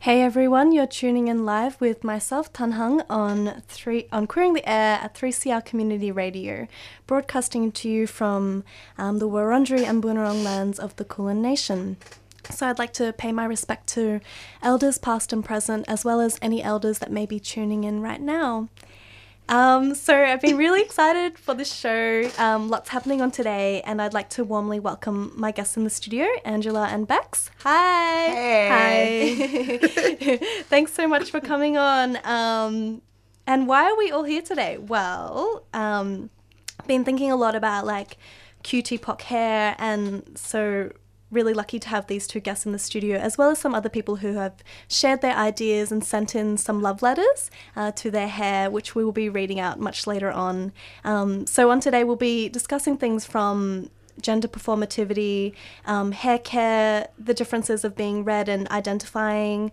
Hey everyone, you're tuning in live with myself, Tan Hung, on Queering the Air at 3CR Community Radio, broadcasting to you from the Wurundjeri and Boon Wurrung lands of the Kulin Nation. So I'd like to pay my respect to elders past and present, as well as any elders that may be tuning in right now. So I've been really excited for this show, lots happening on today, and I'd like to warmly welcome my guests in the studio, Angela and Bex. Hi! Hey! Hi! Thanks so much for coming on. And why are we all here today? Well, been thinking a lot about like QT-POC hair, and so really lucky to have these two guests in the studio, as well as some other people who have shared their ideas and sent in some love letters to their hair, which we will be reading out much later on. So on today, we'll be discussing things from gender performativity, hair care, the differences of being read and identifying,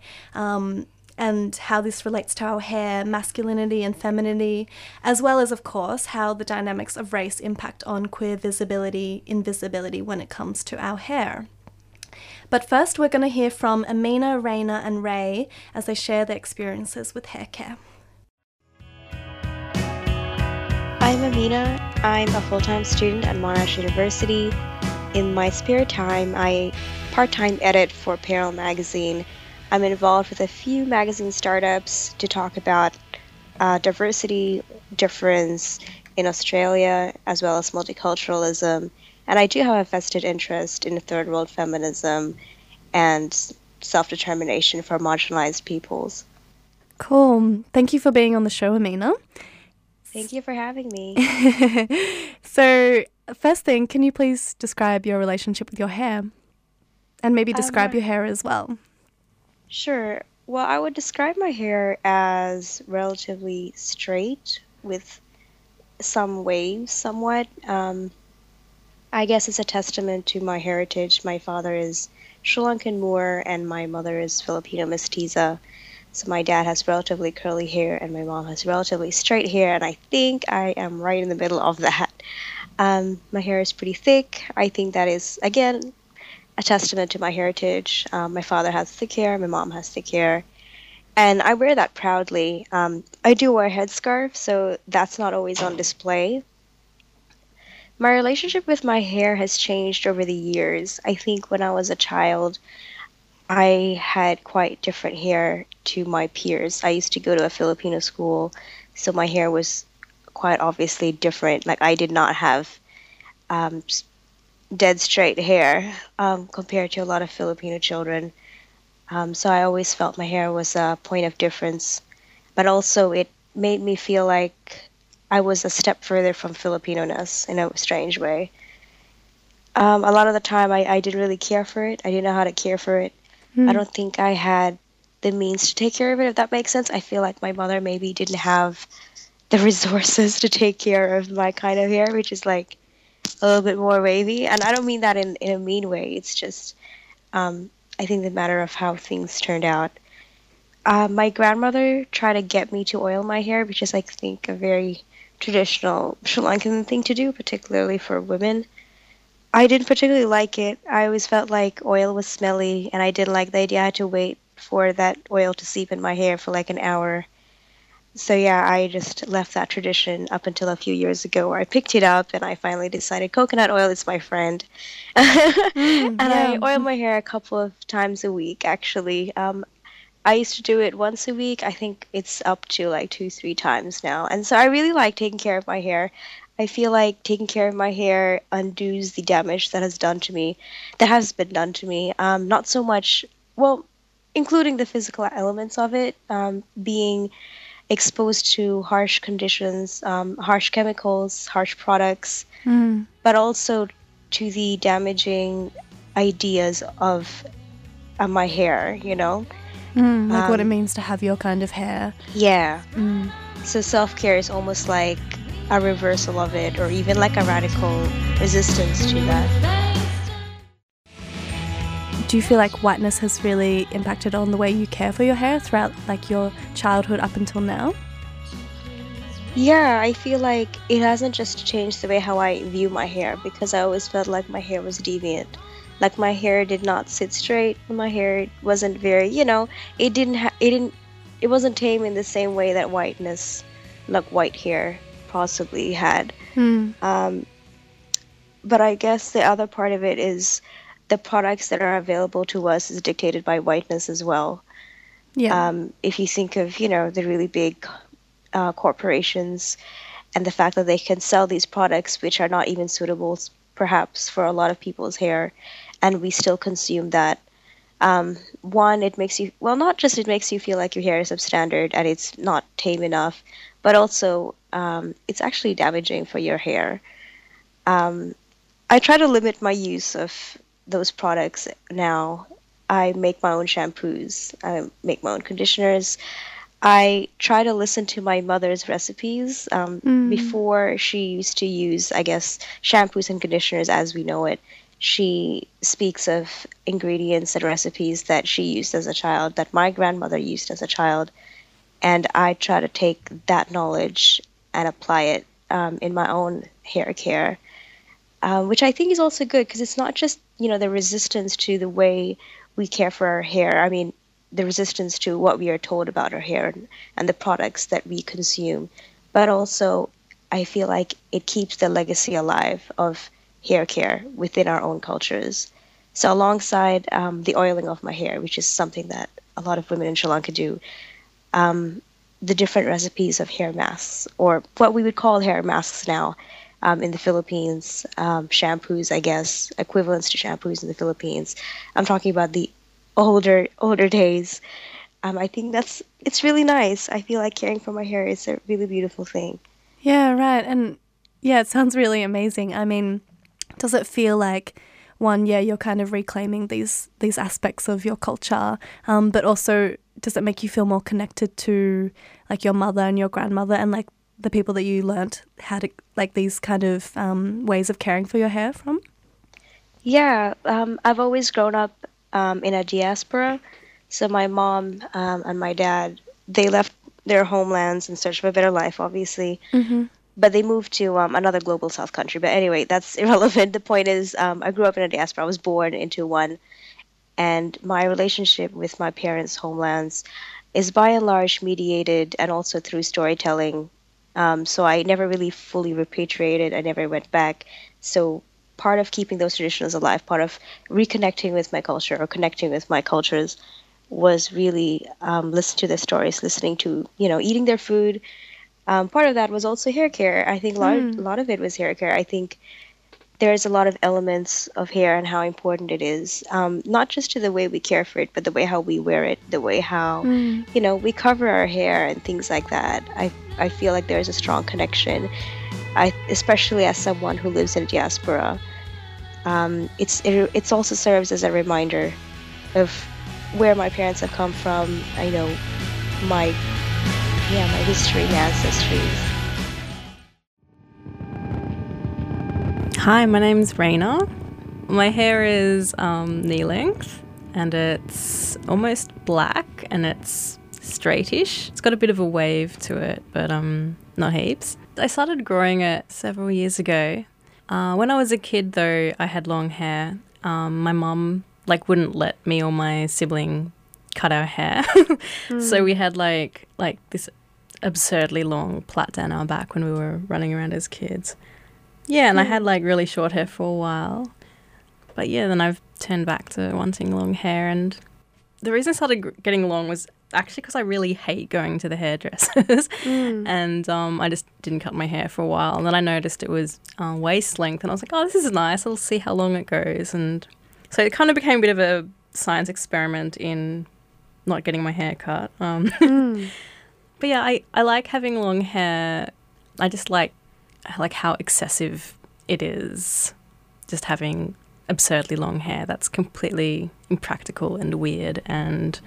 and how this relates to our hair, masculinity and femininity, as well as, of course, how the dynamics of race impact on queer visibility, invisibility when it comes to our hair. But first, we're going to hear from Amina, Raina and Ray as they share their experiences with hair care. I'm Amina. I'm a full-time student at Monash University. In my spare time, I part-time edit for Peril Magazine. I'm involved with a few magazine startups to talk about diversity, difference in Australia, as well as multiculturalism. And I do have a vested interest in third world feminism and self-determination for marginalized peoples. Cool. Thank you for being on the show, Amina. Thank you for having me. So, first thing, can you please describe your relationship with your hair? And maybe describe your hair as well. Sure. Well, I would describe my hair as relatively straight with some waves somewhat. I guess it's a testament to my heritage. My father is Sri Lankan Moor and my mother is Filipino mestiza. So my dad has relatively curly hair and my mom has relatively straight hair. And I think I am right in the middle of that. My hair is pretty thick. I think that is, again, a testament to my heritage. My father has thick hair, my mom has thick hair, and I wear that proudly. I do wear a headscarf, so that's not always on display. My relationship with my hair has changed over the years. I think when I was a child, I had quite different hair to my peers. I used to go to a Filipino school, so my hair was quite obviously different. Like I did not have dead straight hair compared to a lot of Filipino children. So I always felt my hair was a point of difference. But also it made me feel like I was a step further from Filipino-ness in a strange way. A lot of the time I didn't really care for it. I didn't know how to care for it. I don't think I had the means to take care of it, if that makes sense. I feel like my mother maybe didn't have the resources to take care of my kind of hair, which is like a little bit more wavy, and I don't mean that in a mean way. It's just I think the matter of how things turned out. My grandmother tried to get me to oil my hair, which is, I think, a very traditional Sri Lankan thing to do, particularly for women. I didn't particularly like it. I always felt like oil was smelly, and I didn't like the idea I had to wait for that oil to seep in my hair for like an hour. So yeah, I just left that tradition up until a few years ago where I picked it up and I finally decided coconut oil is my friend. I oil my hair a couple of times a week, actually. I used to do it once a week. I think it's up to like 2-3 times now. And so I really like taking care of my hair. I feel like taking care of my hair undoes the damage that has been done to me. Not so much, well, including the physical elements of it, being exposed to harsh conditions, harsh chemicals, harsh products, but also to the damaging ideas of my hair, you know? Like what it means to have your kind of hair. Yeah. So self-care is almost like a reversal of it, or even like a radical resistance to that. Do you feel like whiteness has really impacted on the way you care for your hair throughout like your childhood up until now? Yeah, I feel like it hasn't just changed the way how I view my hair, because I always felt like my hair was deviant. Like my hair did not sit straight, my hair wasn't very, it wasn't tame in the same way that whiteness, like white hair possibly had. But I guess the other part of it is the products that are available to us is dictated by whiteness as well. Yeah. If you think of, the really big corporations and the fact that they can sell these products which are not even suitable perhaps for a lot of people's hair, and we still consume that. One, it makes you, well, not just it makes you feel like your hair is substandard and it's not tame enough, but also it's actually damaging for your hair. I try to limit my use of those products now. I make my own shampoos. I make my own conditioners. I try to listen to my mother's recipes. Before, she used to use, I guess, shampoos and conditioners as we know it. She speaks of ingredients and recipes that she used as a child, that my grandmother used as a child. And I try to take that knowledge and apply it in my own hair care, which I think is also good because it's not just, the resistance to the way we care for our hair. I mean, the resistance to what we are told about our hair and the products that we consume. But also, I feel like it keeps the legacy alive of hair care within our own cultures. So alongside the oiling of my hair, which is something that a lot of women in Sri Lanka do, the different recipes of hair masks, or what we would call hair masks now in the Philippines, shampoos, I guess, equivalents to shampoos in the Philippines. I'm talking about the older days. I think it's really nice. I feel like caring for my hair is a really beautiful thing. Yeah, right. And yeah, it sounds really amazing. I mean, does it feel like, one, yeah, you're kind of reclaiming these aspects of your culture, but also does it make you feel more connected to like your mother and your grandmother and like the people that you learnt how to like these kind of ways of caring for your hair from? Yeah, I've always grown up in a diaspora. So my mom and my dad, they left their homelands in search of a better life, obviously. Mm-hmm. But they moved to another global south country. But anyway, that's irrelevant. The point is I grew up in a diaspora. I was born into one. And my relationship with my parents' homelands is by and large mediated and also through storytelling. So I never really fully repatriated. I never went back. So part of keeping those traditions alive, part of reconnecting with my culture or connecting with my cultures was really listening to their stories, listening to, eating their food. Part of that was also hair care. I think a lot of it was hair care. I think there's a lot of elements of hair and how important it is, not just to the way we care for it, but the way how we wear it, the way how, we cover our hair and things like that. I feel like there's a strong connection, especially as someone who lives in diaspora. It also serves as a reminder of where my parents have come from, my history and ancestries. Hi, my name's Raina. My hair is knee length and it's almost black and it's straightish. It's got a bit of a wave to it, but not heaps. I started growing it several years ago. When I was a kid, though, I had long hair. My mum wouldn't let me or my sibling cut our hair. So we had like this absurdly long plait down our back when we were running around as kids. Yeah, and I had really short hair for a while. But yeah, then I've turned back to wanting long hair. And the reason I started getting long was actually because I really hate going to the hairdressers. And I just didn't cut my hair for a while. And then I noticed it was waist length. And I was like, oh, this is nice. I'll see how long it goes. And so it kind of became a bit of a science experiment in not getting my hair cut. But yeah, I like having long hair. I like how excessive it is. Just having absurdly long hair that's completely impractical and weird and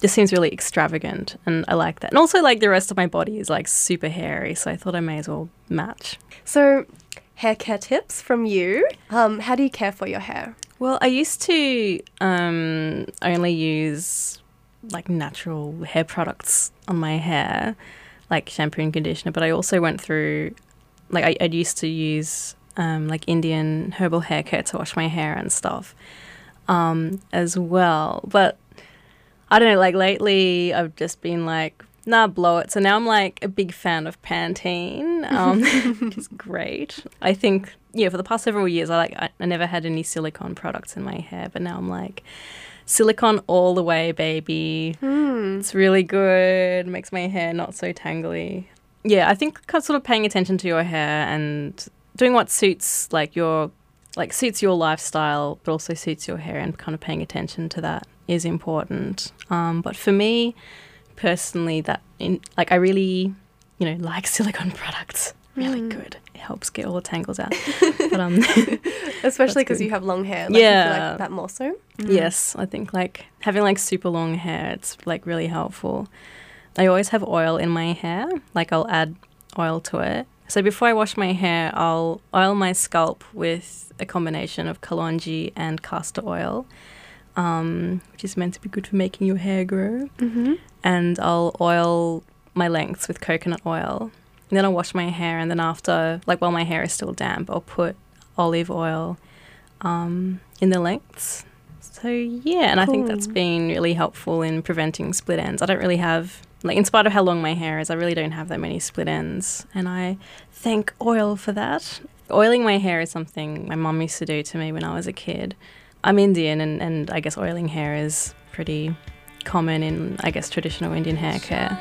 just seems really extravagant, and I like that. And also the rest of my body is super hairy, so I thought I may as well match. So hair care tips from you. How do you care for your hair? Well, I used to only use like natural hair products on my hair, like shampoo and conditioner, but I also went through, like I used to use like Indian herbal hair care to wash my hair and stuff as well. But I don't know, like lately I've just been like, nah, blow it. So now I'm like a big fan of Pantene, which is great. I think, yeah, for the past several years, I never had any silicone products in my hair, but now I'm like, silicone all the way, baby. It's really good. Makes my hair not so tangly. Yeah, I think sort of paying attention to your hair and doing what suits like your, like suits your lifestyle, but also suits your hair, and kind of paying attention to that is important. But for me personally, that I really, like silicone products. Really good. It helps get all the tangles out. But, especially because you have long hair. Like, yeah. You feel like that more so. Yes, I think like having like super long hair, it's like really helpful. I always have oil in my hair. Like I'll add oil to it. So before I wash my hair, I'll oil my scalp with a combination of kalonji and castor oil, which is meant to be good for making your hair grow. And I'll oil my lengths with coconut oil. And then I'll wash my hair, and then after, like while my hair is still damp, I'll put olive oil in the lengths. So, yeah, and I think that's been really helpful in preventing split ends. I don't really have... like, in spite of how long my hair is, I really don't have that many split ends, and I thank oil for that. Oiling my hair is something my mum used to do to me when I was a kid. I'm Indian, and I guess oiling hair is pretty common in, I guess, traditional Indian hair care.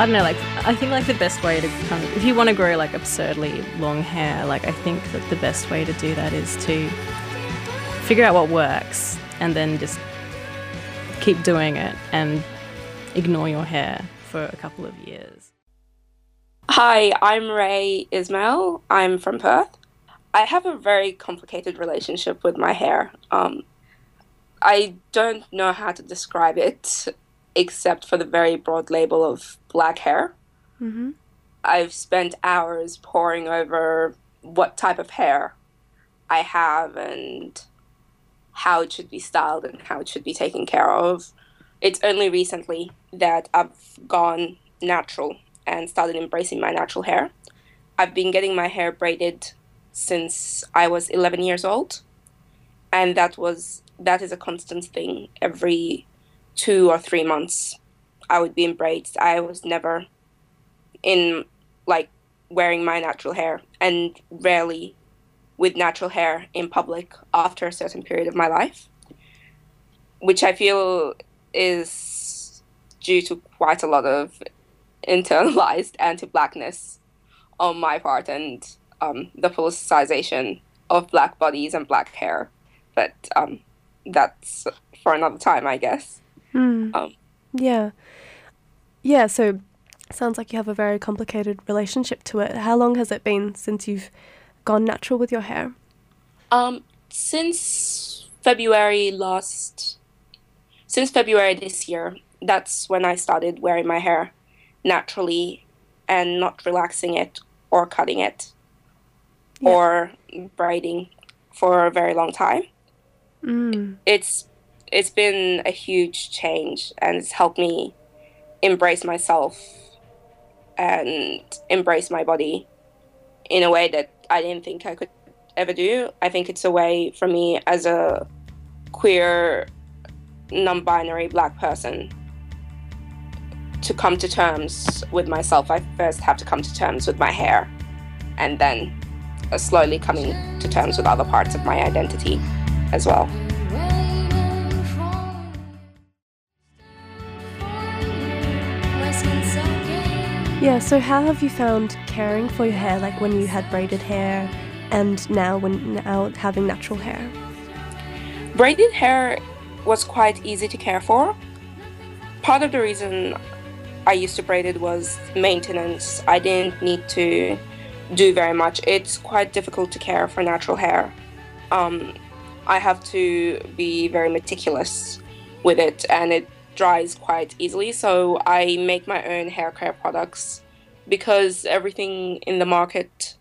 I don't know, like, I think, like, the best way to kind of, if you want to grow, like, absurdly long hair, like, I think that the best way to do that is to figure out what works and then just keep doing it and ignore your hair for a couple of years. Hi, I'm Ray Ismail. I'm from Perth. I have a very complicated relationship with my hair. I don't know how to describe it except for the very broad label of black hair. I've spent hours poring over what type of hair I have and how it should be styled and how it should be taken care of. It's only recently that I've gone natural and started embracing my natural hair. I've been getting my hair braided since I was 11 years old. And that is a constant thing. Every 2 or 3 months, I would be in braids. I was never in, like, wearing my natural hair, and rarely with natural hair in public after a certain period of my life, which I feel is due to quite a lot of internalized anti-blackness on my part and the politicization of black bodies and black hair. But that's for another time, I guess. Yeah, so sounds like you have a very complicated relationship to it. How long has it been since you've gone natural with your hair? Since February this year, that's when I started wearing my hair naturally and not relaxing it or cutting it or braiding for a very long time. It's been a huge change, and it's helped me embrace myself and embrace my body in a way that I didn't think I could ever do. I think it's a way for me as a queer, non-binary black person to come to terms with myself. I first have to come to terms with my hair, and then slowly coming to terms with other parts of my identity as well. Yeah, so how have you found caring for your hair, like when you had braided hair and now having natural hair? Braided hair was quite easy to care for. Part of the reason I used to braid it was maintenance. I didn't need to do very much. It's quite difficult to care for natural hair. I have to be very meticulous with it, and it dries quite easily, so I make my own hair care products because everything in the market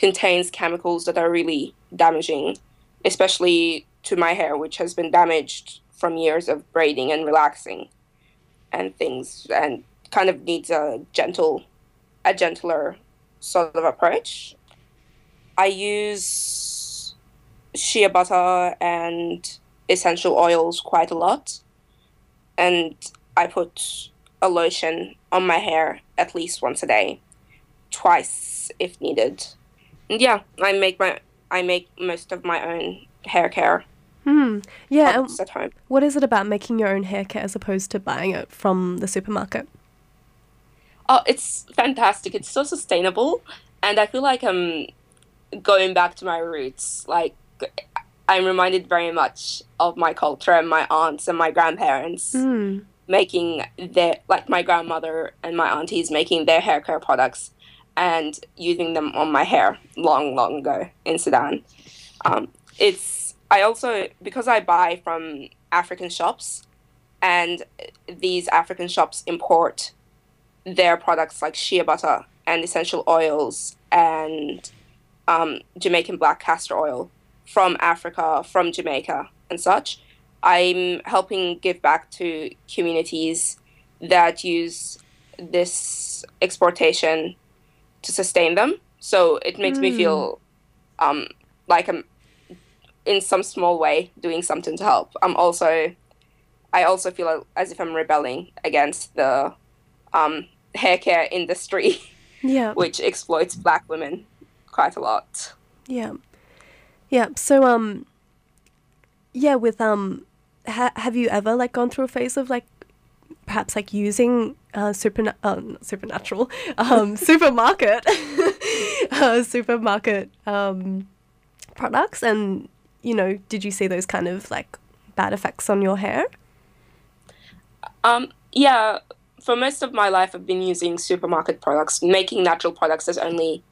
contains chemicals that are really damaging, especially to my hair, which has been damaged from years of braiding and relaxing and things, and kind of needs a gentler sort of approach. I use shea butter and essential oils quite a lot, and I put a lotion on my hair at least once a day, twice if needed. And yeah, I make most of my own hair care. Yeah, at home. What is it about making your own hair care as opposed to buying it from the supermarket? Oh, it's fantastic. It's so sustainable, and I feel like I'm going back to my roots. Like, I'm reminded very much of my culture and my aunts and my grandparents making their, like my grandmother and my aunties making their hair care products and using them on my hair long ago in Sudan. I also, because I buy from African shops, and these African shops import their products like shea butter and essential oils and Jamaican black castor oil from Africa, from Jamaica and such, I'm helping give back to communities that use this exportation to sustain them. So it makes me feel like I'm, in some small way, doing something to help. I also feel as if I'm rebelling against the hair care industry, which exploits black women quite a lot. Yeah. So, have you ever like gone through a phase of like perhaps like using supermarket products, and you know, did you see those kind of like bad effects on your hair? Yeah, for most of my life I've been using supermarket products. Making natural products has only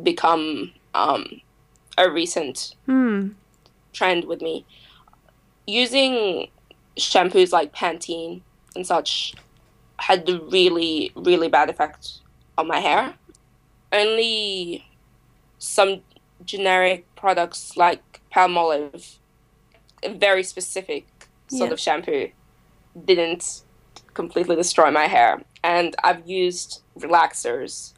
become a recent trend with me. Using shampoos like Pantene and such had a really, really bad effect on my hair. Only some generic products like palmolive, a very specific sort of shampoo, didn't completely destroy my hair. And I've used relaxers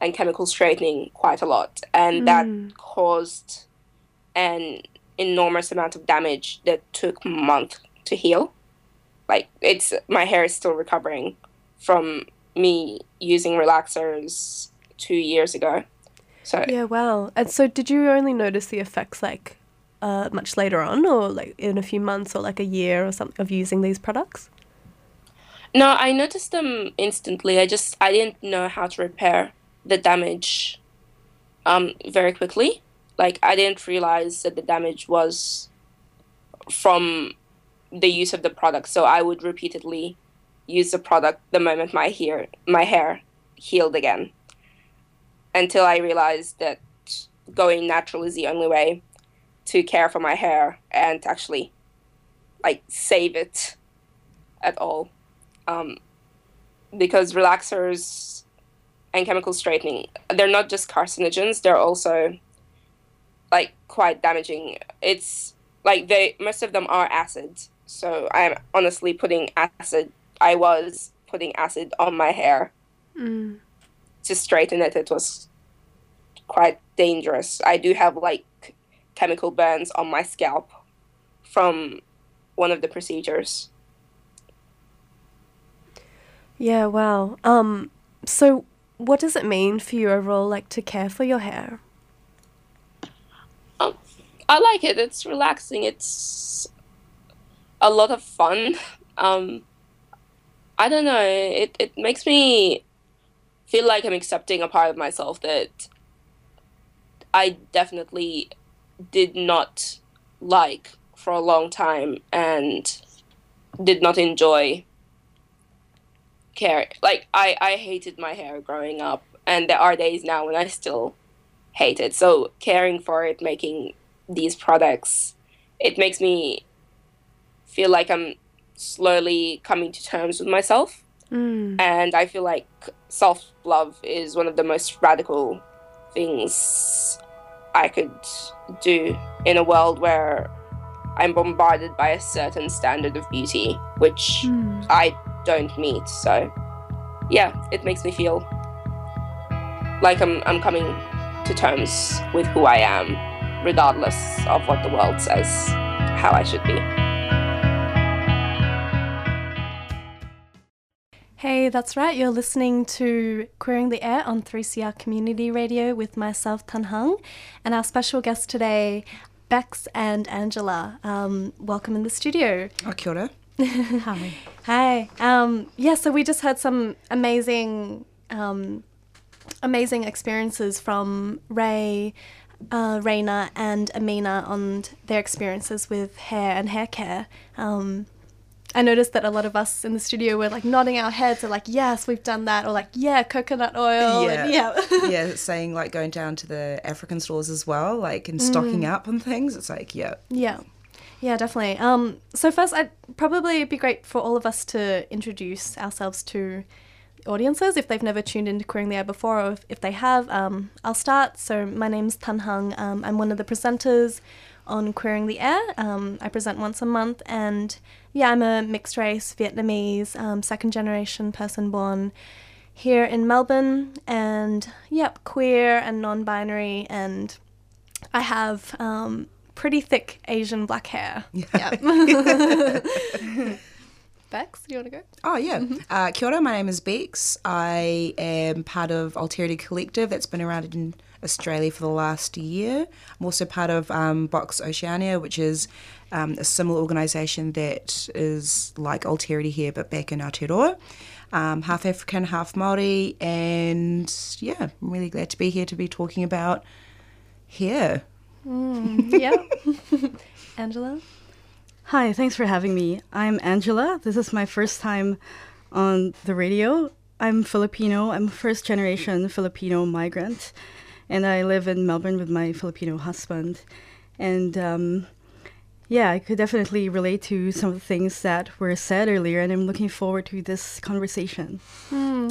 and chemical straightening quite a lot, and that caused an enormous amount of damage that took months to heal. Like, it's, my hair is still recovering from me using relaxers 2 years ago. So yeah, wow. And so did you only notice the effects like much later on, or like in a few months or like a year or something of using these products? No, I noticed them instantly. I didn't know how to repair the damage very quickly. Like, I didn't realize that the damage was from the use of the product. So I would repeatedly use the product the moment my hair healed again, until I realized that going natural is the only way to care for my hair and to actually like save it at all. Because relaxers and chemical straightening, they're not just carcinogens, they're also like quite damaging. It's like most of them are acids. So I was putting acid on my hair to straighten it. It was quite dangerous. I do have like chemical burns on my scalp from one of the procedures. Yeah, wow. So what does it mean for you overall, like, to care for your hair? I like it. It's relaxing. It's a lot of fun. I don't know. It makes me feel like I'm accepting a part of myself that I definitely did not like for a long time and did not enjoy care. Like, I hated my hair growing up, and there are days now when I still hate it. So caring for it, making these products, it makes me feel like I'm slowly coming to terms with myself. And I feel like self-love is one of the most radical things I could do in a world where I'm bombarded by a certain standard of beauty, which I don't meet. So yeah, it makes me feel like I'm coming to terms with who I am, regardless of what the world says, how I should be. Hey, that's right, you're listening to Queering the Air on 3CR Community Radio with myself, Tan Hung, and our special guest today, Bex and Angela. Welcome in the studio. Oh, kia ora. Hi. Hi. So we just heard some amazing experiences from Ray, Raina and Amina on their experiences with hair and hair care. I noticed that a lot of us in the studio were like nodding our heads and like, yes, we've done that, or like, yeah, coconut oil. Yeah, and yeah. Yeah, saying like going down to the African stores as well, like, and stocking up on things. It's like, yeah. Yeah, yeah, definitely. So first, I'd probably be great for all of us to introduce ourselves to audiences if they've never tuned into Queering the Air before, or if they have. I'll start. So my name's Tan Hung. I'm one of the presenters on Queering the Air. I present once a month, and yeah, I'm a mixed race Vietnamese second generation person born here in Melbourne, and yep, queer and non-binary, and I have pretty thick Asian black hair. Yep. Bex, do you want to go? Oh, yeah. Mm-hmm. Kia ora, my name is Bex. I am part of Alterity Collective that's been around in Australia for the last year. I'm also part of Box Oceania, which is a similar organisation that is like Alterity here, but back in Aotearoa. Half African, half Māori, and yeah, I'm really glad to be here to be talking about hair. Yeah. Angela? Hi, thanks for having me. I'm Angela. This is my first time on the radio. I'm Filipino. I'm a first-generation Filipino migrant, and I live in Melbourne with my Filipino husband. And yeah, I could definitely relate to some of the things that were said earlier, and I'm looking forward to this conversation.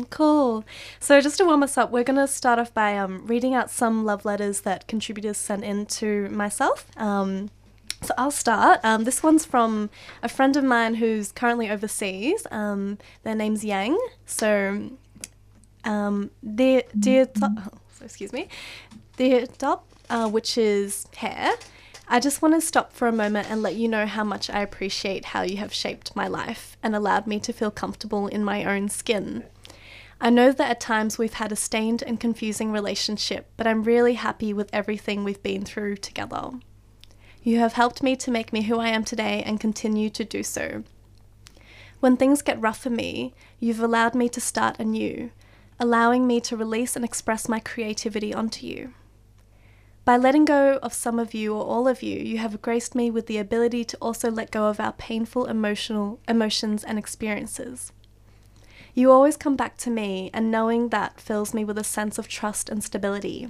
Cool. So just to warm us up, we're going to start off by reading out some love letters that contributors sent in to myself. So I'll start. This one's from a friend of mine who's currently overseas. Their name's Yang. So, dear top, which is hair. I just want to stop for a moment and let you know how much I appreciate how you have shaped my life and allowed me to feel comfortable in my own skin. I know that at times we've had a stained and confusing relationship, but I'm really happy with everything we've been through together. You have helped me to make me who I am today and continue to do so. When things get rough for me, you've allowed me to start anew, allowing me to release and express my creativity onto you. By letting go of some of you or all of you, you have graced me with the ability to also let go of our painful emotions and experiences. You always come back to me, and knowing that fills me with a sense of trust and stability.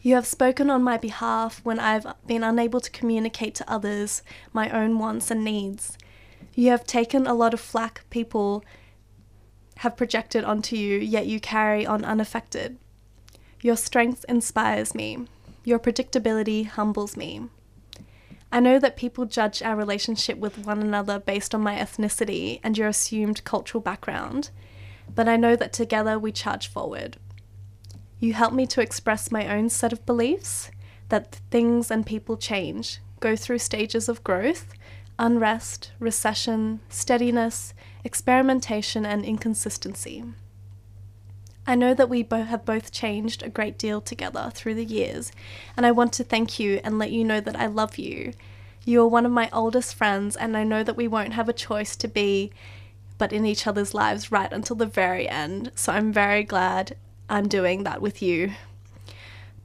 You have spoken on my behalf when I've been unable to communicate to others my own wants and needs. You have taken a lot of flack people have projected onto you, yet you carry on unaffected. Your strength inspires me. Your predictability humbles me. I know that people judge our relationship with one another based on my ethnicity and your assumed cultural background, but I know that together we charge forward. You help me to express my own set of beliefs, that things and people change, go through stages of growth, unrest, recession, steadiness, experimentation, and inconsistency. I know that we have both changed a great deal together through the years, and I want to thank you and let you know that I love you. You are one of my oldest friends, and I know that we won't have a choice to be but in each other's lives right until the very end, so I'm very glad I'm doing that with you.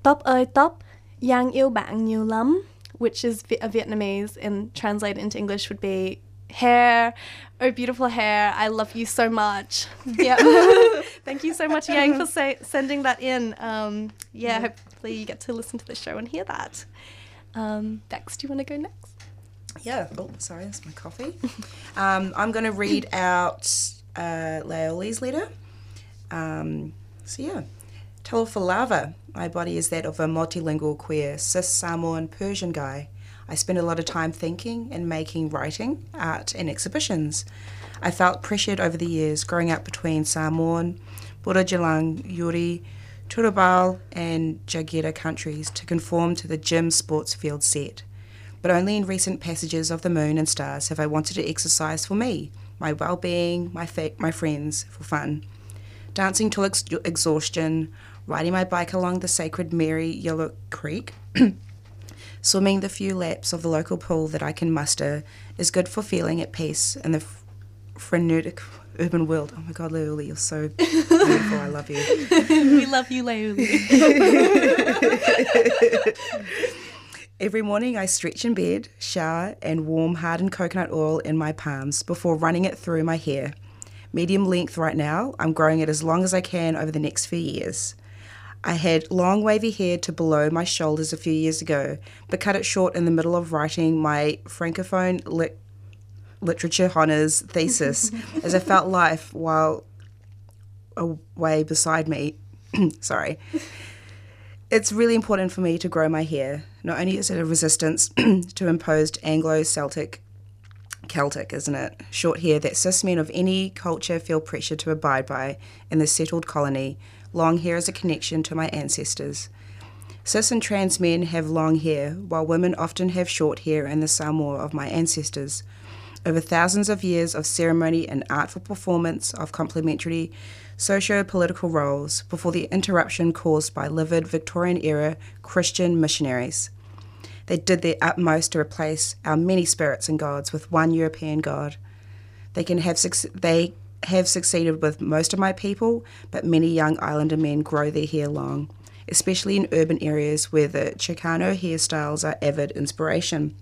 Top ơi top, yang yêu bạn nhiều lắm, which is a Vietnamese and translated into English would be hair. Oh, beautiful hair. I love you so much. Yeah. Thank you so much, Yang, for sending that in. Yeah, hopefully you get to listen to the show and hear that. Bex, do you want to go next? Yeah. Oh, sorry, that's my coffee. I'm going to read out Laoli's letter. So yeah, Talofa, my body is that of a multilingual queer, cis Samoan Persian guy. I spent a lot of time thinking and making writing, art and exhibitions. I felt pressured over the years growing up between Samoan, Bundjalung, Yuri, Turrbal and Jagera countries to conform to the gym sports field set. But only in recent passages of the moon and stars have I wanted to exercise for me, my well-being, my friends, for fun. Dancing till exhaustion, riding my bike along the sacred Mary Yellow Creek, swimming the few laps of the local pool that I can muster is good for feeling at peace in the frenetic urban world. Oh my God, Leuli, you're so beautiful. I love you. We love you, Leuli. Every morning I stretch in bed, shower, and warm hardened coconut oil in my palms before running it through my hair. Medium length right now, I'm growing it as long as I can over the next few years. I had long wavy hair to below my shoulders a few years ago, but cut it short in the middle of writing my Francophone literature honours thesis as I felt life while away beside me. Sorry. It's really important for me to grow my hair. Not only is it a resistance to imposed Anglo-Celtic, isn't it? Short hair that cis men of any culture feel pressure to abide by in the settled colony. Long hair is a connection to my ancestors. Cis and trans men have long hair, while women often have short hair in the Samoa of my ancestors. Over thousands of years of ceremony and artful performance of complementary socio-political roles before the interruption caused by livid Victorian-era Christian missionaries. They did their utmost to replace our many spirits and gods with one European god. They have succeeded with most of my people, but many young islander men grow their hair long, especially in urban areas where the Chicano hairstyles are avid inspiration.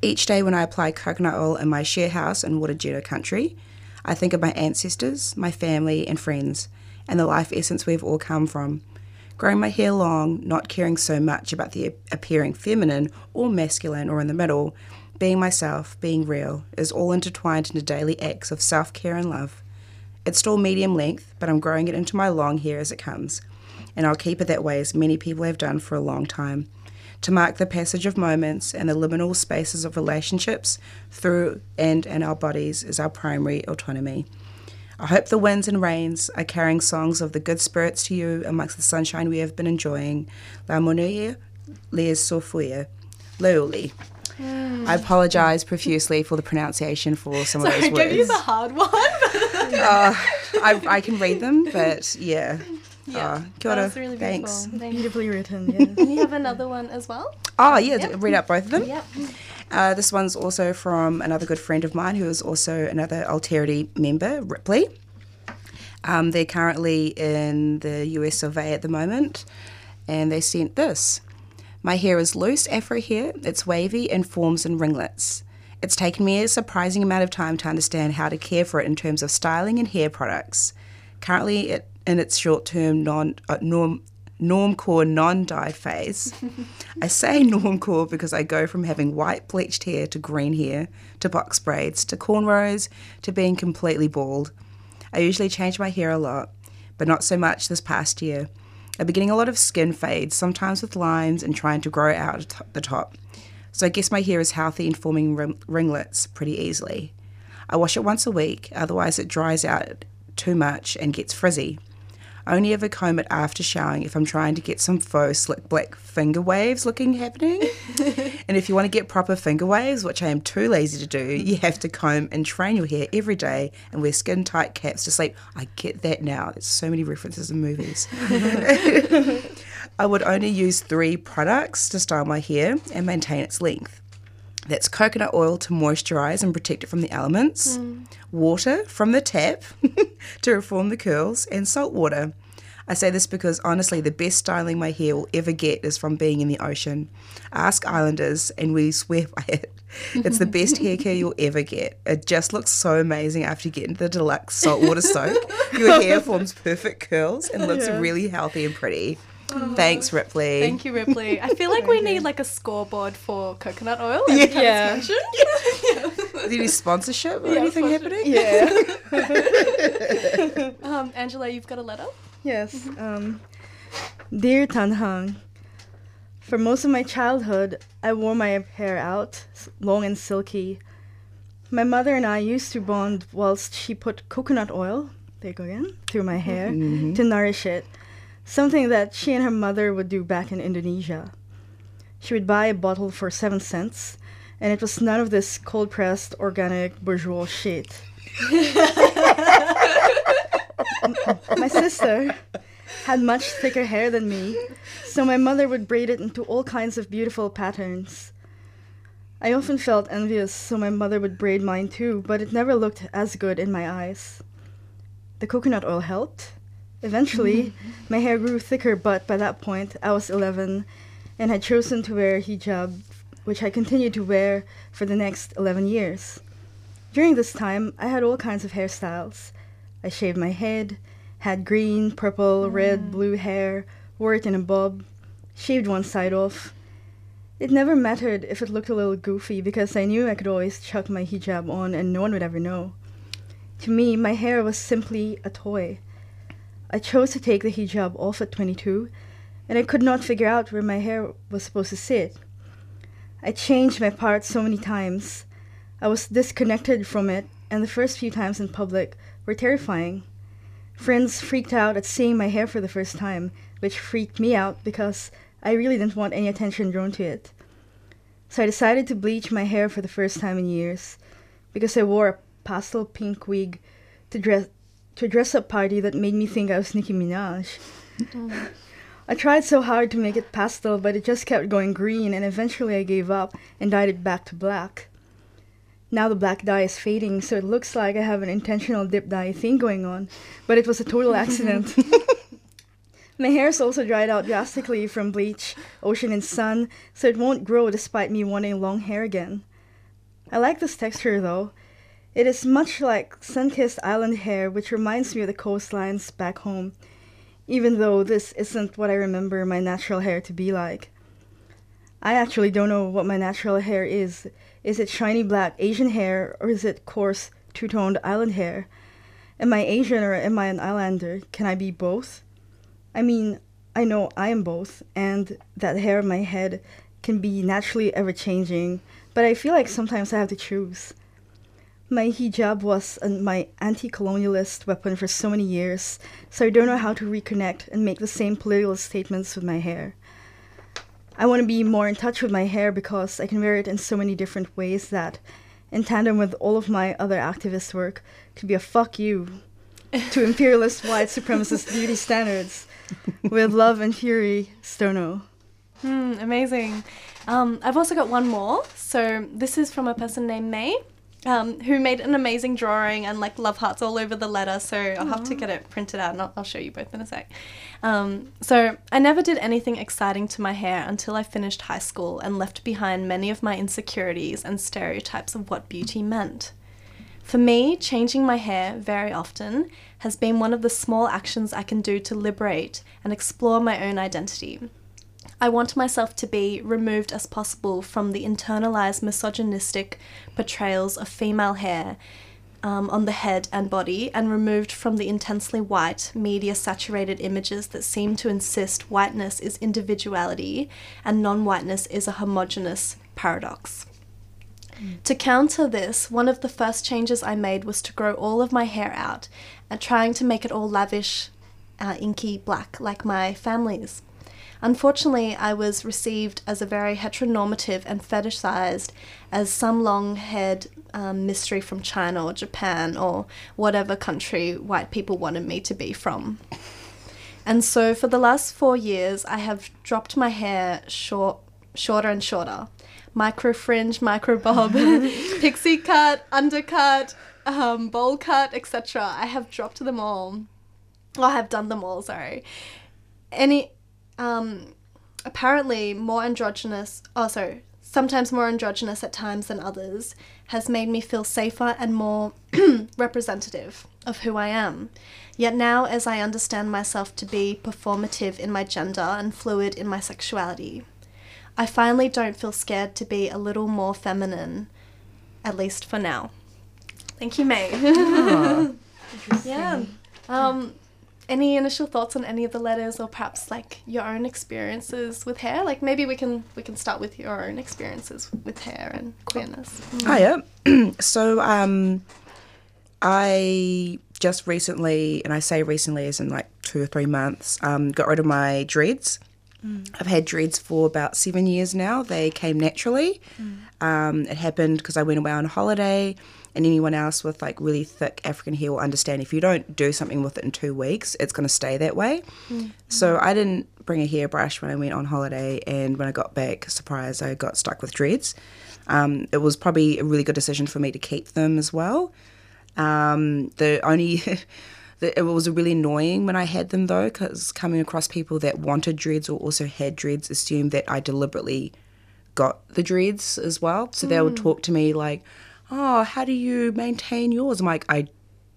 Each day when I apply coconut oil in my share house in Wurundjeri country, I think of my ancestors, my family and friends, and the life essence we've all come from. Growing my hair long, not caring so much about the appearing feminine or masculine or in the middle, being myself, being real, is all intertwined into daily acts of self-care and love. It's still medium length, but I'm growing it into my long hair as it comes, and I'll keep it that way as many people have done for a long time, to mark the passage of moments and the liminal spaces of relationships through and in our bodies is our primary autonomy. I hope the winds and rains are carrying songs of the good spirits to you amongst the sunshine we have been enjoying. La monuia les sofuia. Leuli. I apologise profusely for the pronuncation for some of those words. Sorry, I gave you the hard one. I can read them, but yeah. Yeah, kia ora. That was really beautiful. Thanks. Beautifully written, yes. And you have another one as well? Oh, yeah, yep. Read out both of them. Yep. This one's also from another good friend of mine who is also another Alterity member, Ripley. They're currently in the US of A at the moment, and they sent this. My hair is loose afro hair. It's wavy and forms in ringlets. It's taken me a surprising amount of time to understand how to care for it in terms of styling and hair products. Currently, it in its short-term normcore non-dyed phase. I say normcore because I go from having white bleached hair to green hair, to box braids, to cornrows, to being completely bald. I usually change my hair a lot, but not so much this past year. I've been getting a lot of skin fades, sometimes with lines and trying to grow out the top. So I guess my hair is healthy and forming ringlets pretty easily. I wash it once a week, otherwise it dries out too much and gets frizzy. I only ever comb it after showering if I'm trying to get some faux slick black finger waves looking happening. And if you want to get proper finger waves, which I am too lazy to do, you have to comb and train your hair every day and wear skin tight caps to sleep. I get that now. There's so many references in movies. I would only use 3 products to style my hair and maintain its length. That's coconut oil to moisturise and protect it from the elements, water from the tap to reform the curls, and salt water. I say this because, honestly, the best styling my hair will ever get is from being in the ocean. Ask islanders, and we swear by it. It's the best hair care you'll ever get. It just looks so amazing after you get into the deluxe saltwater soak. Your hair forms perfect curls and looks really healthy and pretty. Oh. Thanks, Ripley. Thank you, Ripley. I feel like we need like a scoreboard for coconut oil. Is there any sponsorship or anything happening? Yeah. Angela, you've got a letter? Yes. Dear Tanhang, for most of my childhood, I wore my hair out, long and silky. My mother and I used to bond whilst she put coconut oil, there you go again, through my hair to nourish it, something that she and her mother would do back in Indonesia. She would buy a bottle for 7 cents, and it was none of this cold-pressed, organic, bourgeois shit. My sister had much thicker hair than me, so my mother would braid it into all kinds of beautiful patterns. I often felt envious, so my mother would braid mine too, but it never looked as good in my eyes. The coconut oil helped. Eventually, my hair grew thicker, but by that point, I was 11 and had chosen to wear hijab, which I continued to wear for the next 11 years. During this time, I had all kinds of hairstyles. I shaved my head, had green, purple, red, blue hair, wore it in a bob, shaved one side off. It never mattered if it looked a little goofy because I knew I could always chuck my hijab on and no one would ever know. To me, my hair was simply a toy. I chose to take the hijab off at 22 and I could not figure out where my hair was supposed to sit. I changed my part so many times. I was disconnected from it, and the first few times in public were terrifying. Friends freaked out at seeing my hair for the first time, which freaked me out because I really didn't want any attention drawn to it. So I decided to bleach my hair for the first time in years because I wore a pastel pink wig to a dress-up party that made me think I was Nicki Minaj. I tried so hard to make it pastel, but it just kept going green, and eventually I gave up and dyed it back to black. Now the black dye is fading, so it looks like I have an intentional dip dye thing going on, but it was a total accident. My hair's also dried out drastically from bleach, ocean, and sun, so it won't grow despite me wanting long hair again. I like this texture though. It is much like sun-kissed island hair, which reminds me of the coastlines back home, even though this isn't what I remember my natural hair to be like. I actually don't know what my natural hair is. Is it shiny black Asian hair, or is it coarse, two-toned island hair? Am I Asian or am I an islander? Can I be both? I mean, I know I am both, and that hair on my head can be naturally ever-changing, but I feel like sometimes I have to choose. My hijab was my anti-colonialist weapon for so many years, so I don't know how to reconnect and make the same political statements with my hair. I want to be more in touch with my hair because I can wear it in so many different ways that, in tandem with all of my other activist work, could be a fuck you to imperialist white supremacist beauty standards. With love and fury, Stono. Amazing. I've also got one more. So this is from a person named May, who made an amazing drawing and like love hearts all over the letter. So I'll have to get it printed out and I'll show you both in a sec. So I never did anything exciting to my hair until I finished high school and left behind many of my insecurities and stereotypes of what beauty meant. For me, changing my hair very often has been one of the small actions I can do to liberate and explore my own identity. I want myself to be removed as possible from the internalized misogynistic portrayals of female hair on the head and body, and removed from the intensely white, media-saturated images that seem to insist whiteness is individuality and non-whiteness is a homogeneous paradox. To counter this, one of the first changes I made was to grow all of my hair out and trying to make it all lavish, inky black like my family's. Unfortunately, I was received as a very heteronormative and fetishized as some long-haired mystery from China or Japan or whatever country white people wanted me to be from. And so for the last 4 years, I have dropped my hair shorter and shorter. Micro fringe, micro bob, pixie cut, undercut, bowl cut, etc. I have dropped them all. Oh, I have done them all, sorry. Apparently more androgynous, sometimes more androgynous at times than others, has made me feel safer and more representative of who I am. Yet now, as I understand myself to be performative in my gender and fluid in my sexuality, I finally don't feel scared to be a little more feminine, at least for now. Thank you, May. Interesting. Yeah. Any initial thoughts on any of the letters, or perhaps like your own experiences with hair? Like maybe we can start with your own experiences with hair and queerness. Mm. Hiya. So I just recently, and I say recently as in like 2 or 3 months, got rid of my dreads. Mm. I've had dreads for about 7 years now. They came naturally. Mm. It happened because I went away on holiday, and anyone else with like really thick African hair will understand if you don't do something with it in 2 weeks, it's going to stay that way. Mm. So I didn't bring a hairbrush when I went on holiday, and when I got back, surprise, I got stuck with dreads. It was probably a really good decision for me to keep them as well. It was really annoying when I had them, though, because coming across people that wanted dreads or also had dreads assumed that I deliberately got the dreads as well. So they would talk to me like, oh, how do you maintain yours? I'm like, I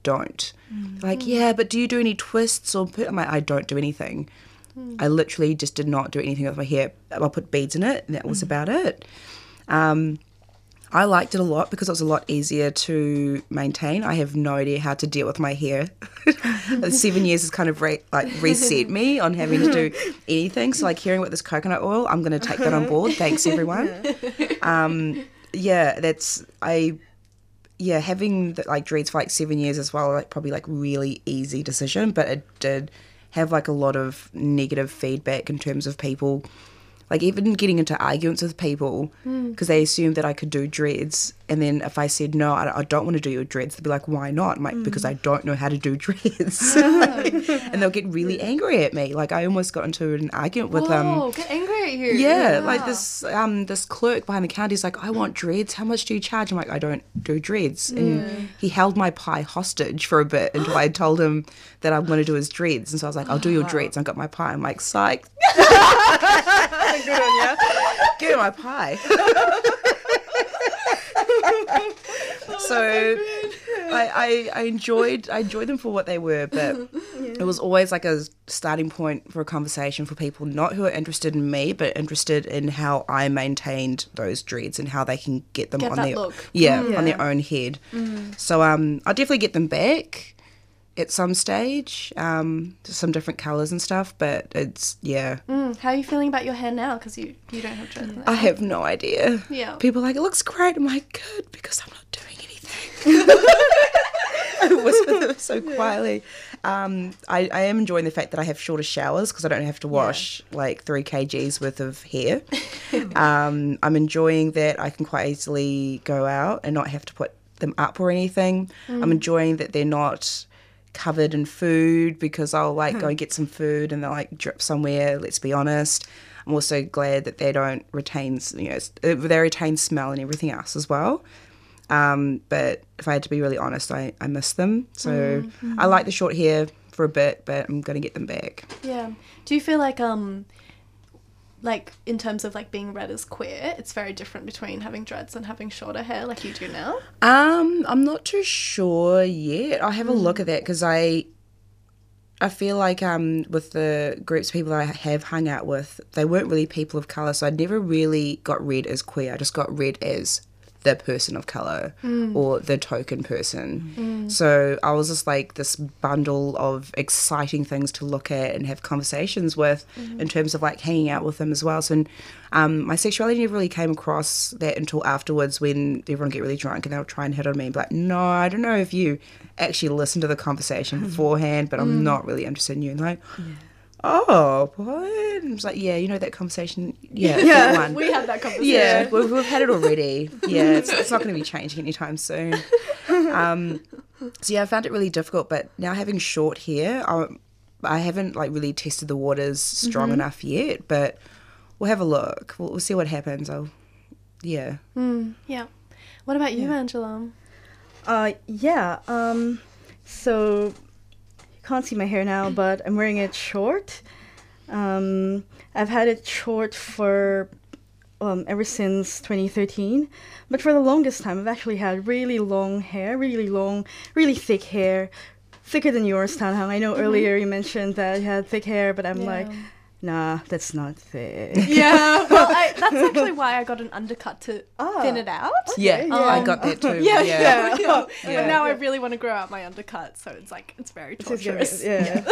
don't. Mm. Like, yeah, but do you do any twists? Or I'm like, I don't do anything. Mm. I literally just did not do anything with my hair. I'll put beads in it, and that was about it. I liked it a lot because it was a lot easier to maintain. I have no idea how to deal with my hair. 7 years has kind of reset me on having to do anything. So like hearing about this coconut oil, I'm going to take that on board. Thanks, everyone. Having like dreads for like 7 years as well, like probably like really easy decision, but it did have like a lot of negative feedback in terms of people. Like even getting into arguments with people because they assumed that I could do dreads, and then if I said no, I don't want to do your dreads, they'd be like, why not? I'm like, because I don't know how to do dreads. And they'll get really angry at me. Like I almost got into an argument with them. Oh, get angry at you. Yeah, wow. Like this clerk behind the counter is like, I want dreads. How much do you charge? I'm like, I don't do dreads. And he held my pie hostage for a bit until I told him that I want to do his dreads. And so I was like, I'll do your dreads. I got my pie. I'm like, psych. Good on you. Get my pie. So I enjoyed them for what they were, but it was always like a starting point for a conversation for people not who are interested in me, but interested in how I maintained those dreads and how they can get them on their look. On their own head. Mm. So I'll definitely get them back at some stage, some different colours and stuff, but it's, yeah. Mm, how are you feeling about your hair now? Because you don't have dreads. I have no idea. Yeah. People are like, it looks great. I'm like, good, because I'm not doing anything. I whisper them so quietly. I am enjoying the fact that I have shorter showers because I don't have to wash like 3 kgs worth of hair. I'm enjoying that I can quite easily go out and not have to put them up or anything. Mm. I'm enjoying that they're not covered in food, because I'll like go and get some food and they'll like drip somewhere, let's be honest. I'm also glad that they don't retain, they retain smell and everything else as well. But if I had to be really honest, I miss them. So I like the short hair for a bit, but I'm going to get them back. Yeah. Do you feel like, like in terms of like being read as queer, it's very different between having dreads and having shorter hair like you do now? I'm not too sure yet. I'll have a look at that because I feel like with the groups of people that I have hung out with, they weren't really people of colour, so I never really got read as queer. I just got read as the person of colour or the token person. Mm. So I was just like this bundle of exciting things to look at and have conversations with in terms of like hanging out with them as well. So my sexuality never really came across that until afterwards when everyone get really drunk and they'll try and hit on me and be like, no, I don't know if you actually listened to the conversation beforehand, but I'm not really interested in you. And like, oh, what? And I was like, yeah, you know that conversation? Yeah, that one. We had that conversation. Yeah, we've had it already. Yeah, it's not going to be changing anytime soon. So, yeah, I found it really difficult, but now having short hair, I haven't, like, really tested the waters strong enough yet, but we'll have a look. We'll see what happens. What about you, Angela? Can't see my hair now, but I'm wearing it short. I've had it short for ever since 2013, but for the longest time I've actually had really long hair, really thick hair, thicker than yours, Tanhang. I know earlier you mentioned that you had thick hair, but I'm like, nah, that's not thick. Yeah, well, that's like actually why I got an undercut to thin it out. Okay, yeah, I got that too. Yeah. But now I really want to grow out my undercut, so it's like it's very torturous. Okay.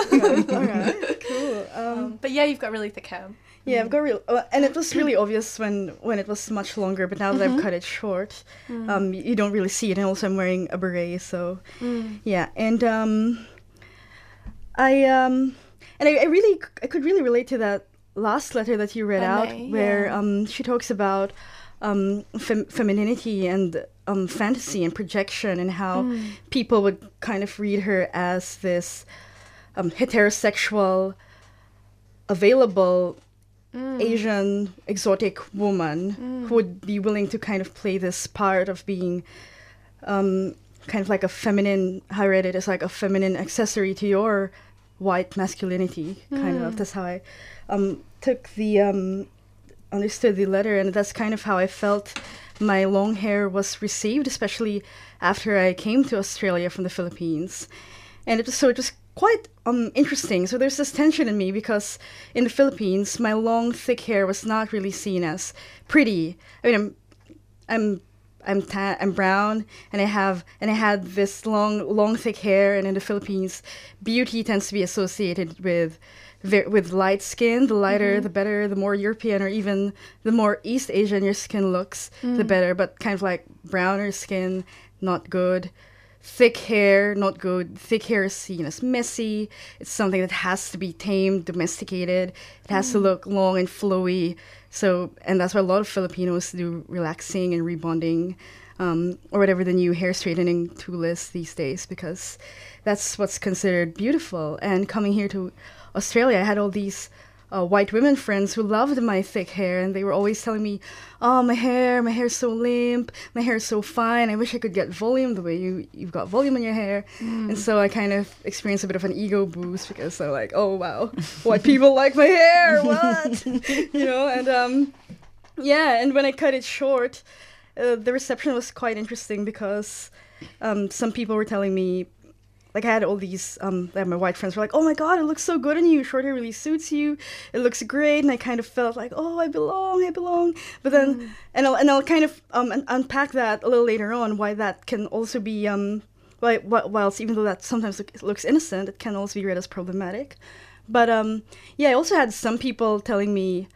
All right, cool. But yeah, you've got really thick hair. Yeah, I've got real, and it was really obvious when it was much longer. But now that I've cut it short, you don't really see it. And also, I'm wearing a beret, so yeah. And I could really relate to that last letter that you read out, where she talks about femininity and fantasy and projection, and how people would kind of read her as this heterosexual, available. Asian exotic woman who would be willing to kind of play this part of being kind of like a feminine, I read it as like a feminine accessory to your white masculinity, kind of. That's how I understood the letter, and that's kind of how I felt my long hair was received, especially after I came to Australia from the Philippines. And it was quite interesting. So there's this tension in me because in the Philippines, my long, thick hair was not really seen as pretty. I mean, I'm brown, and I had this long, thick hair. And in the Philippines, beauty tends to be associated with light skin. The lighter, the better. The more European or even the more East Asian your skin looks, the better. But kind of like browner skin, not good. Thick hair, not good. Thick hair is seen as messy. It's something that has to be tamed, domesticated. It has to look long and flowy. So, and that's why a lot of Filipinos do relaxing and rebonding, or whatever the new hair straightening tool is these days, because that's what's considered beautiful. And coming here to Australia, I had all these white women friends who loved my thick hair, and they were always telling me, oh, my hair's so limp, my hair's so fine, I wish I could get volume the way you've got volume in your hair. And so I kind of experienced a bit of an ego boost, because they're like, oh wow, white people like my hair, what? You know, and and when I cut it short, the reception was quite interesting, because some people were telling me, like, I had all these, my white friends were like, oh my god, it looks so good on you, short hair really suits you, it looks great, and I kind of felt like, oh, I belong, but then, and I'll kind of unpack that a little later on, why that can also be, whilst even though that sometimes looks innocent, it can also be read as problematic, but I also had some people telling me,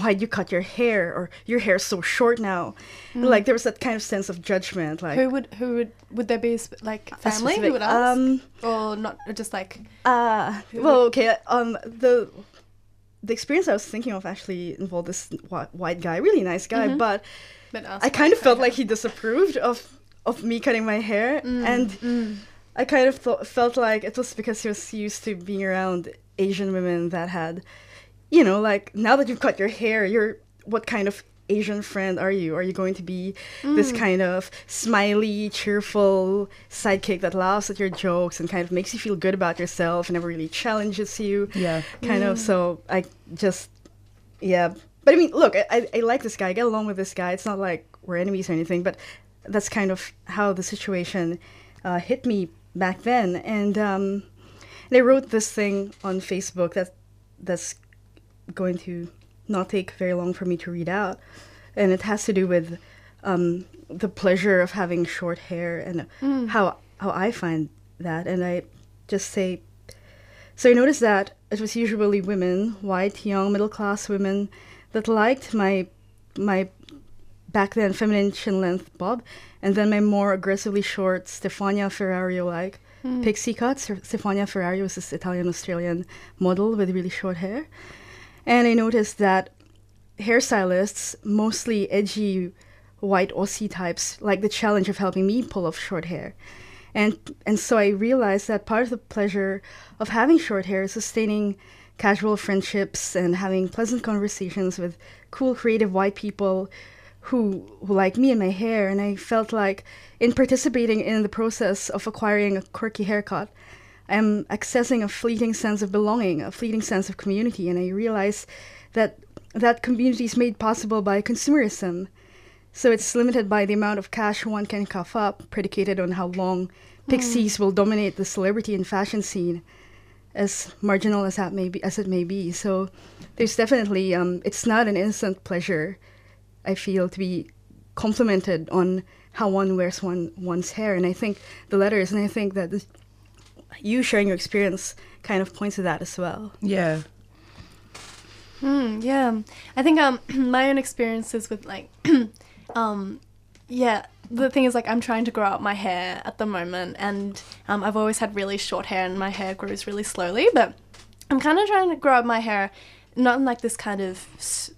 why'd you cut your hair? Or your hair's so short now. Like, there was that kind of sense of judgment. Like, would there be like family who would ask, or not? Or just like the experience I was thinking of actually involved this white guy, really nice guy, but I kind of felt like he disapproved of me cutting my hair, and I kind of felt like it was because he was used to being around Asian women that had. You know, like, now that you've cut your hair, what kind of Asian friend are you? Are you going to be this kind of smiley, cheerful sidekick that laughs at your jokes and kind of makes you feel good about yourself and never really challenges you? Yeah. Kind of, so I just, yeah. But I mean, look, I like this guy. I get along with this guy. It's not like we're enemies or anything, but that's kind of how the situation hit me back then. And they wrote this thing on Facebook that's going to not take very long for me to read out, and it has to do with the pleasure of having short hair and how I find that. And I just say, so I noticed that it was usually women, white, young, middle class women, that liked my back then feminine chin length bob, and then my more aggressively short Stefania Ferrario like pixie cuts. Stefania Ferrario is this Italian Australian model with really short hair. And I noticed that hairstylists, mostly edgy white Aussie types, like the challenge of helping me pull off short hair. And so I realized that part of the pleasure of having short hair is sustaining casual friendships and having pleasant conversations with cool, creative white people who like me and my hair. And I felt like in participating in the process of acquiring a quirky haircut, I'm accessing a fleeting sense of belonging, a fleeting sense of community, and I realize that community is made possible by consumerism. So it's limited by the amount of cash one can cough up, predicated on how long pixies will dominate the celebrity and fashion scene. as marginal as that may be, So there's definitely, it's not an instant pleasure, I feel, to be complimented on how one wears one's hair. And I think the letters, and I think that this, you sharing your experience kind of points to that as well. Yeah. Yeah. I think my own experiences with, like, the thing is, like, I'm trying to grow out my hair at the moment, and I've always had really short hair and my hair grows really slowly, but I'm kind of trying to grow out my hair not in, like, this kind of,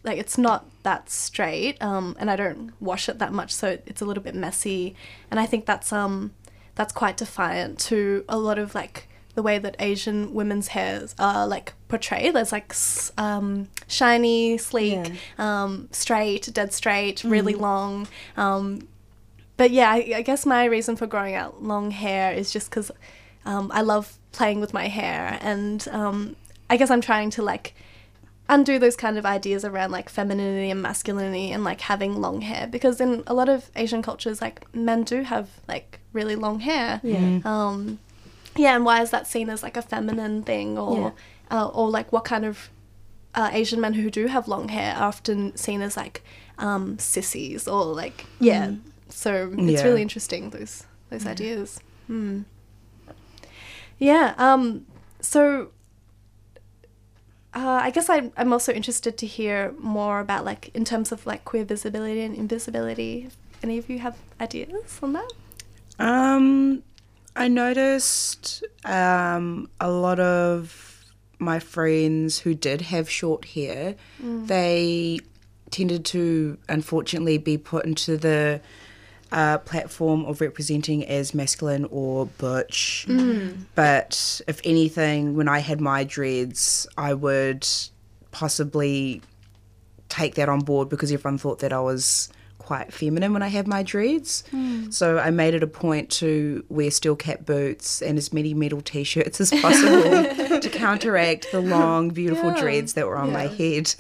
like, it's not that straight, and I don't wash it that much, so it's a little bit messy. And I think that's quite defiant to a lot of, like, the way that Asian women's hairs are, like, portrayed. There's, like, shiny, sleek, straight, dead straight, really long. But, yeah, I guess my reason for growing out long hair is just because I love playing with my hair. And I guess I'm trying to, like, undo those kind of ideas around, like, femininity and masculinity and, like, having long hair, because in a lot of Asian cultures, like, men do have, like, really long hair. Yeah, and why is that seen as, like, a feminine thing? Or or, like, what kind of Asian men who do have long hair are often seen as, like, sissies or, like, so it's really interesting, those ideas. So I guess I'm also interested to hear more about, like, in terms of, like, queer visibility and invisibility. Any of you have ideas on that? I noticed a lot of my friends who did have short hair, they tended to, unfortunately, be put into the platform of representing as masculine or butch. But if anything, when I had my dreads, I would possibly take that on board because everyone thought that I was quite feminine when I had my dreads. So I made it a point to wear steel cap boots and as many metal t-shirts as possible to counteract the long, beautiful dreads that were on my head.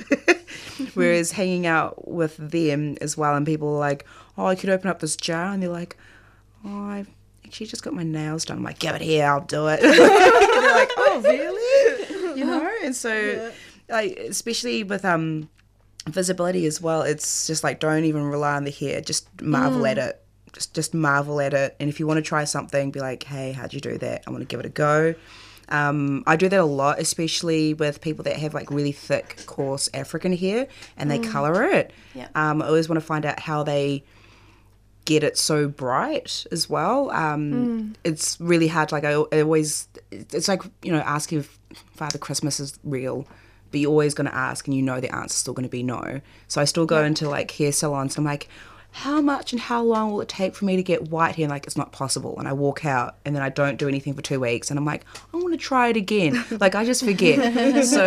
Whereas hanging out with them as well, and people are like, oh, I could open up this jar, and they're like, oh, I've actually just got my nails done. I'm like, give it here, I'll do it. And they're like, oh, really? You know? And so, like, especially with visibility as well, it's just like, don't even rely on the hair. Just marvel at it. Just marvel at it. And if you want to try something, be like, hey, how'd you do that? I want to give it a go. I do that a lot, especially with people that have, like, really thick, coarse African hair and they colour it. I always want to find out how they get it so bright as well. It's really hard. Like, I always, it's like, you know, asking if Father Christmas is real, but you're always going to ask and you know the answer's still going to be no. So I still go into, like, hair salons and I'm like, how much and how long will it take for me to get white hair? And, like, it's not possible. And I walk out and then I don't do anything for 2 weeks and I'm like, I want to try it again. Like, I just forget. So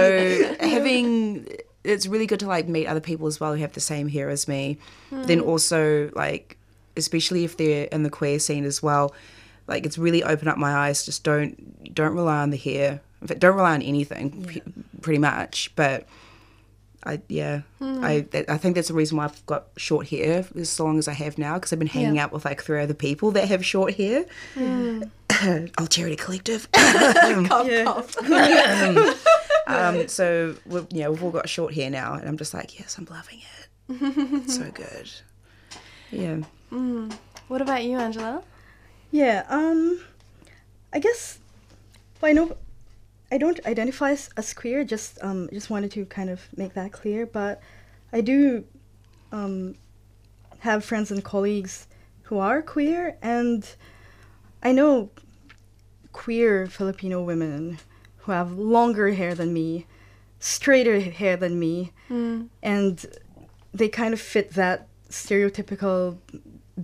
it's really good to, like, meet other people as well who have the same hair as me. But then also, like, especially if they're in the queer scene as well, like, it's really opened up my eyes. Just don't rely on the hair. In fact, don't rely on anything pretty much. But I think that's the reason why I've got short hair as long as I have now, because I've been hanging out with, like, 3 other people that have short hair. Alterity Collective. So, we've all got short hair now, and I'm just like, yes, I'm loving it. It's so good. Yeah. What about you, Angela? Yeah, I guess, well, I don't identify as queer, just wanted to kind of make that clear, but I do have friends and colleagues who are queer, and I know queer Filipino women who have longer hair than me, straighter hair than me, and they kind of fit that stereotypical,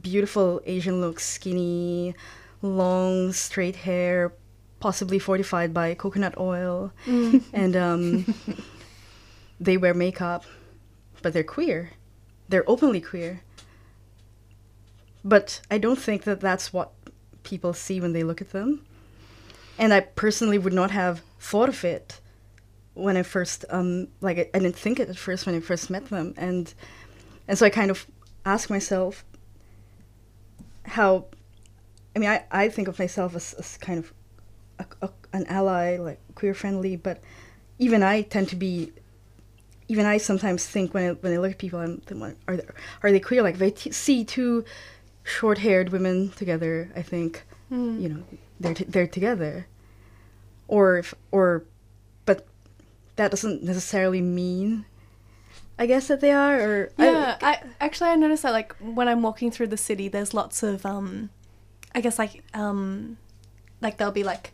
beautiful Asian look, skinny, long, straight hair, possibly fortified by coconut oil, and they wear makeup, but they're queer. They're openly queer. But I don't think that that's what people see when they look at them. And I personally would not have thought of it when I first, I didn't think it at first when I first met them. And so I kind of asked myself I think of myself as kind of A an ally, like queer friendly, but even I tend to be, even I sometimes think when I look at people, I'm thinking, are they queer? Like if I see two short-haired women together, I think, you know, they're together. But that doesn't necessarily mean, I guess, that they are. Or yeah, I noticed that, like, when I'm walking through the city, there's lots of like there'll be like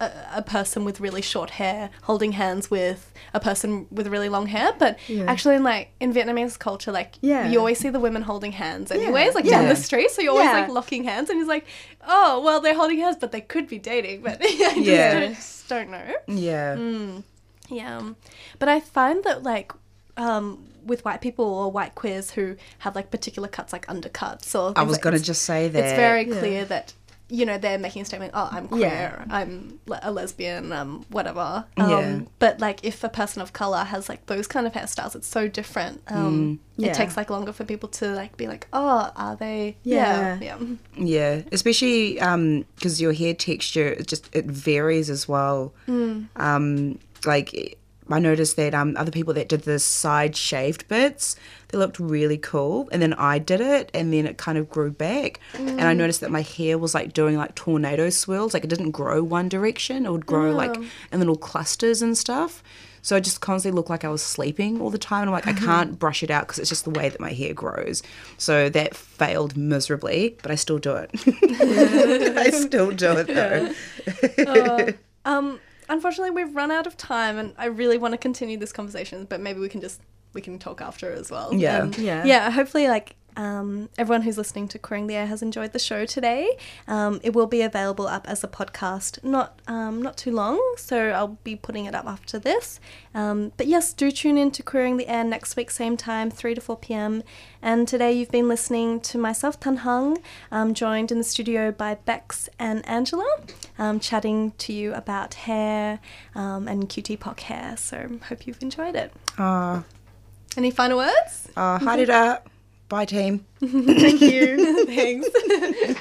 a person with really short hair holding hands with a person with really long hair, but actually in Vietnamese culture, like you always see the women holding hands anyways, like down the street, so you're always like locking hands, and he's like, oh well, they're holding hands, but they could be dating, but I just don't know. But I find that, like, with white people or white queers who have like particular cuts, like undercuts, or I was gonna just say that it's very clear that, you know, they're making a statement, oh, I'm queer, I'm a lesbian, whatever. But like if a person of colour has like those kind of hairstyles, it's so different. It takes like longer for people to like be like, oh, are they? Especially because your hair texture, it varies as well. Like I noticed that other people that did the side shaved bits, they looked really cool. And then I did it, and then it kind of grew back. And I noticed that my hair was like doing like tornado swirls. Like it didn't grow one direction. It would grow like in little clusters and stuff. So I just constantly looked like I was sleeping all the time. And I'm like, I can't brush it out because it's just the way that my hair grows. So that failed miserably, but I still do it. I still do it though. Unfortunately, we've run out of time, and I really want to continue this conversation, but maybe we can talk after as well. Hopefully, like, everyone who's listening to Queering the Air has enjoyed the show today. It will be available up as a podcast, not too long, so I'll be putting it up after this. But yes, do tune in to Queering the Air next week, same time, 3 to 4 p.m. And today you've been listening to myself, Tan Hung, joined in the studio by Bex and Angela, chatting to you about hair and cutie pock hair. So hope you've enjoyed it. Any final words? Haere ra. Bye, team. Thank you. Thanks.